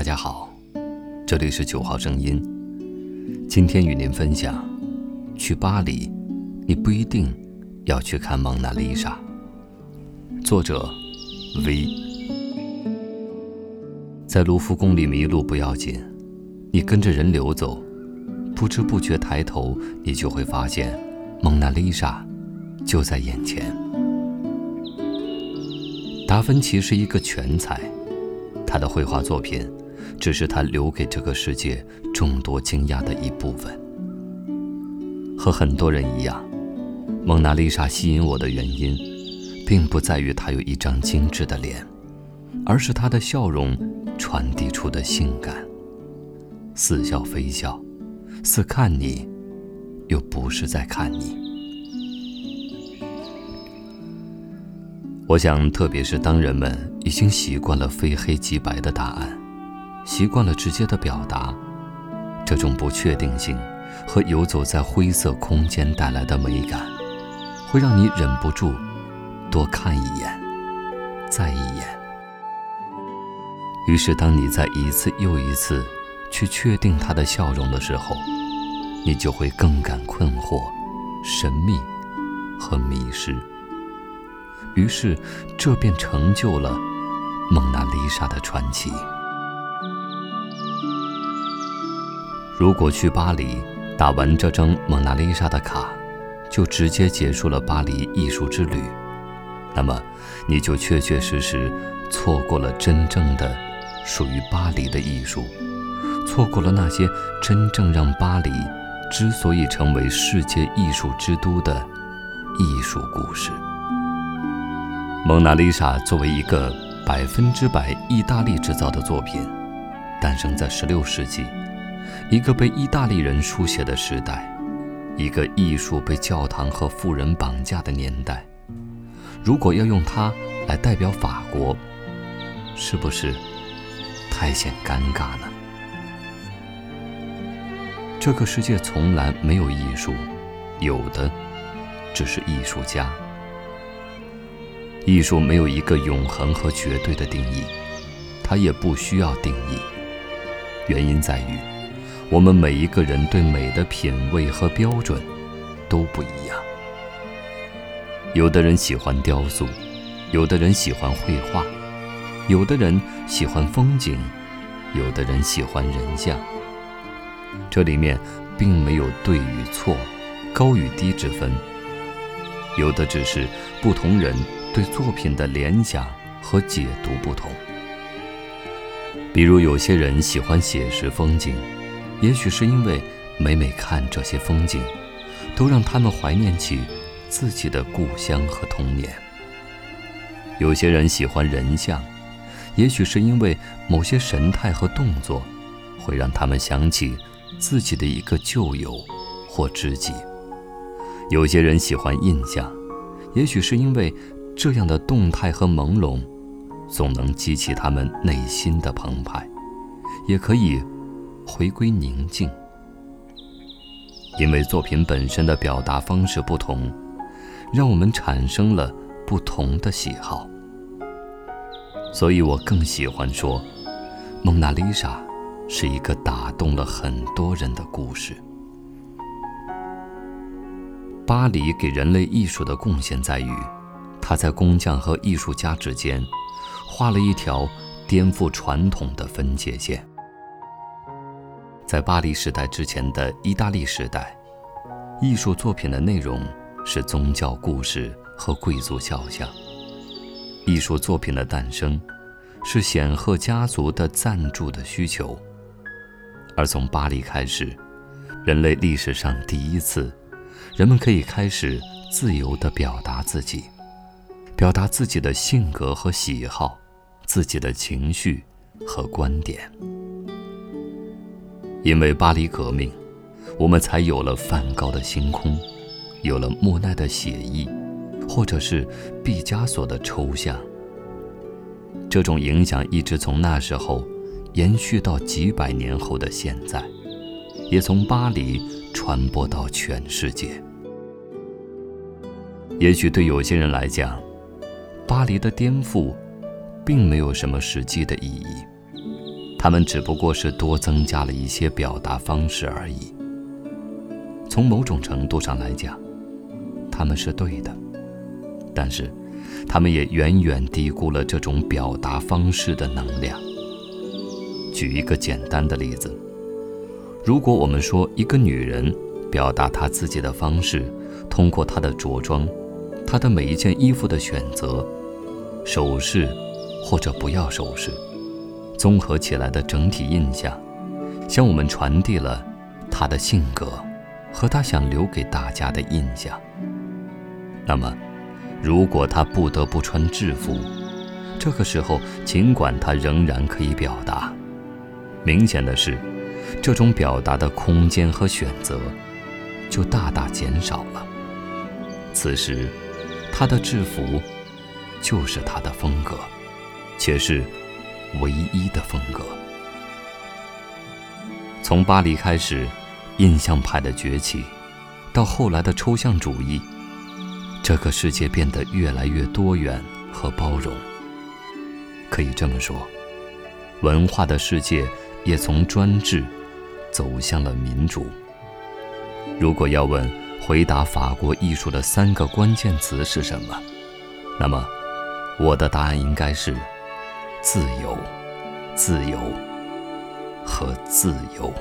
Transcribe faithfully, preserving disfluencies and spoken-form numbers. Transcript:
大家好，这里是九号声音，今天与您分享，去巴黎，你不一定要去看蒙娜丽莎。作者 V。 在卢浮宫里迷路不要紧，你跟着人流走，不知不觉抬头，你就会发现蒙娜丽莎就在眼前。达芬奇是一个全才，他的绘画作品只是他留给这个世界众多惊讶的一部分。和很多人一样，蒙娜丽莎吸引我的原因并不在于她有一张精致的脸，而是她的笑容传递出的性感，似笑非笑，似看你又不是在看你。我想，特别是当人们已经习惯了非黑即白的答案，习惯了直接的表达，这种不确定性和游走在灰色空间带来的美感，会让你忍不住多看一眼，再一眼。于是当你在一次又一次去确定他的笑容的时候，你就会更感困惑、神秘和迷失。于是这便成就了蒙娜丽莎的传奇。如果去巴黎，打完这张蒙娜丽莎的卡，就直接结束了巴黎艺术之旅，那么你就确确实实错过了真正的属于巴黎的艺术，错过了那些真正让巴黎之所以成为世界艺术之都的艺术故事。蒙娜丽莎作为一个百分之百意大利制造的作品，诞生在十六世纪，一个被意大利人书写的时代，一个艺术被教堂和富人绑架的年代。如果要用它来代表法国，是不是太显尴尬呢？这个世界从来没有艺术，有的只是艺术家。艺术没有一个永恒和绝对的定义，它也不需要定义。原因在于，我们每一个人对美的品味和标准都不一样。有的人喜欢雕塑，有的人喜欢绘画，有的人喜欢风景，有的人喜欢人像。这里面并没有对与错、高与低之分，有的只是不同人对作品的联想和解读不同。比如有些人喜欢写实风景，也许是因为每每看这些风景，都让他们怀念起自己的故乡和童年。有些人喜欢人像，也许是因为某些神态和动作会让他们想起自己的一个旧友或知己。有些人喜欢印象，也许是因为这样的动态和朦胧总能激起他们内心的澎湃，也可以回归宁静。因为作品本身的表达方式不同，让我们产生了不同的喜好。所以我更喜欢说，蒙娜丽莎是一个打动了很多人的故事。巴黎给人类艺术的贡献在于，它在工匠和艺术家之间画了一条颠覆传统的分界线。在巴黎时代之前的意大利时代，艺术作品的内容是宗教故事和贵族肖像。艺术作品的诞生是显赫家族的赞助的需求。而从巴黎开始，人类历史上第一次，人们可以开始自由地表达自己，表达自己的性格和喜好，自己的情绪和观点。因为巴黎革命，我们才有了梵高的星空，有了莫奈的写意，或者是毕加索的抽象。这种影响一直从那时候延续到几百年后的现在，也从巴黎传播到全世界。也许对有些人来讲，巴黎的颠覆并没有什么实际的意义，他们只不过是多增加了一些表达方式而已。从某种程度上来讲，他们是对的，但是他们也远远低估了这种表达方式的能量。举一个简单的例子，如果我们说一个女人表达她自己的方式，通过她的着装，她的每一件衣服的选择，首饰或者不要首饰，综合起来的整体印象，向我们传递了她的性格和她想留给大家的印象。那么如果她不得不穿制服，这个时候尽管她仍然可以表达，明显的是这种表达的空间和选择就大大减少了。此时她的制服就是她的风格，且是唯一的风格。从巴黎开始，印象派的崛起，到后来的抽象主义，这个世界变得越来越多元和包容。可以这么说，文化的世界也从专制走向了民主。如果要问回答法国艺术的三个关键词是什么，那么我的答案应该是自由、自由和自由。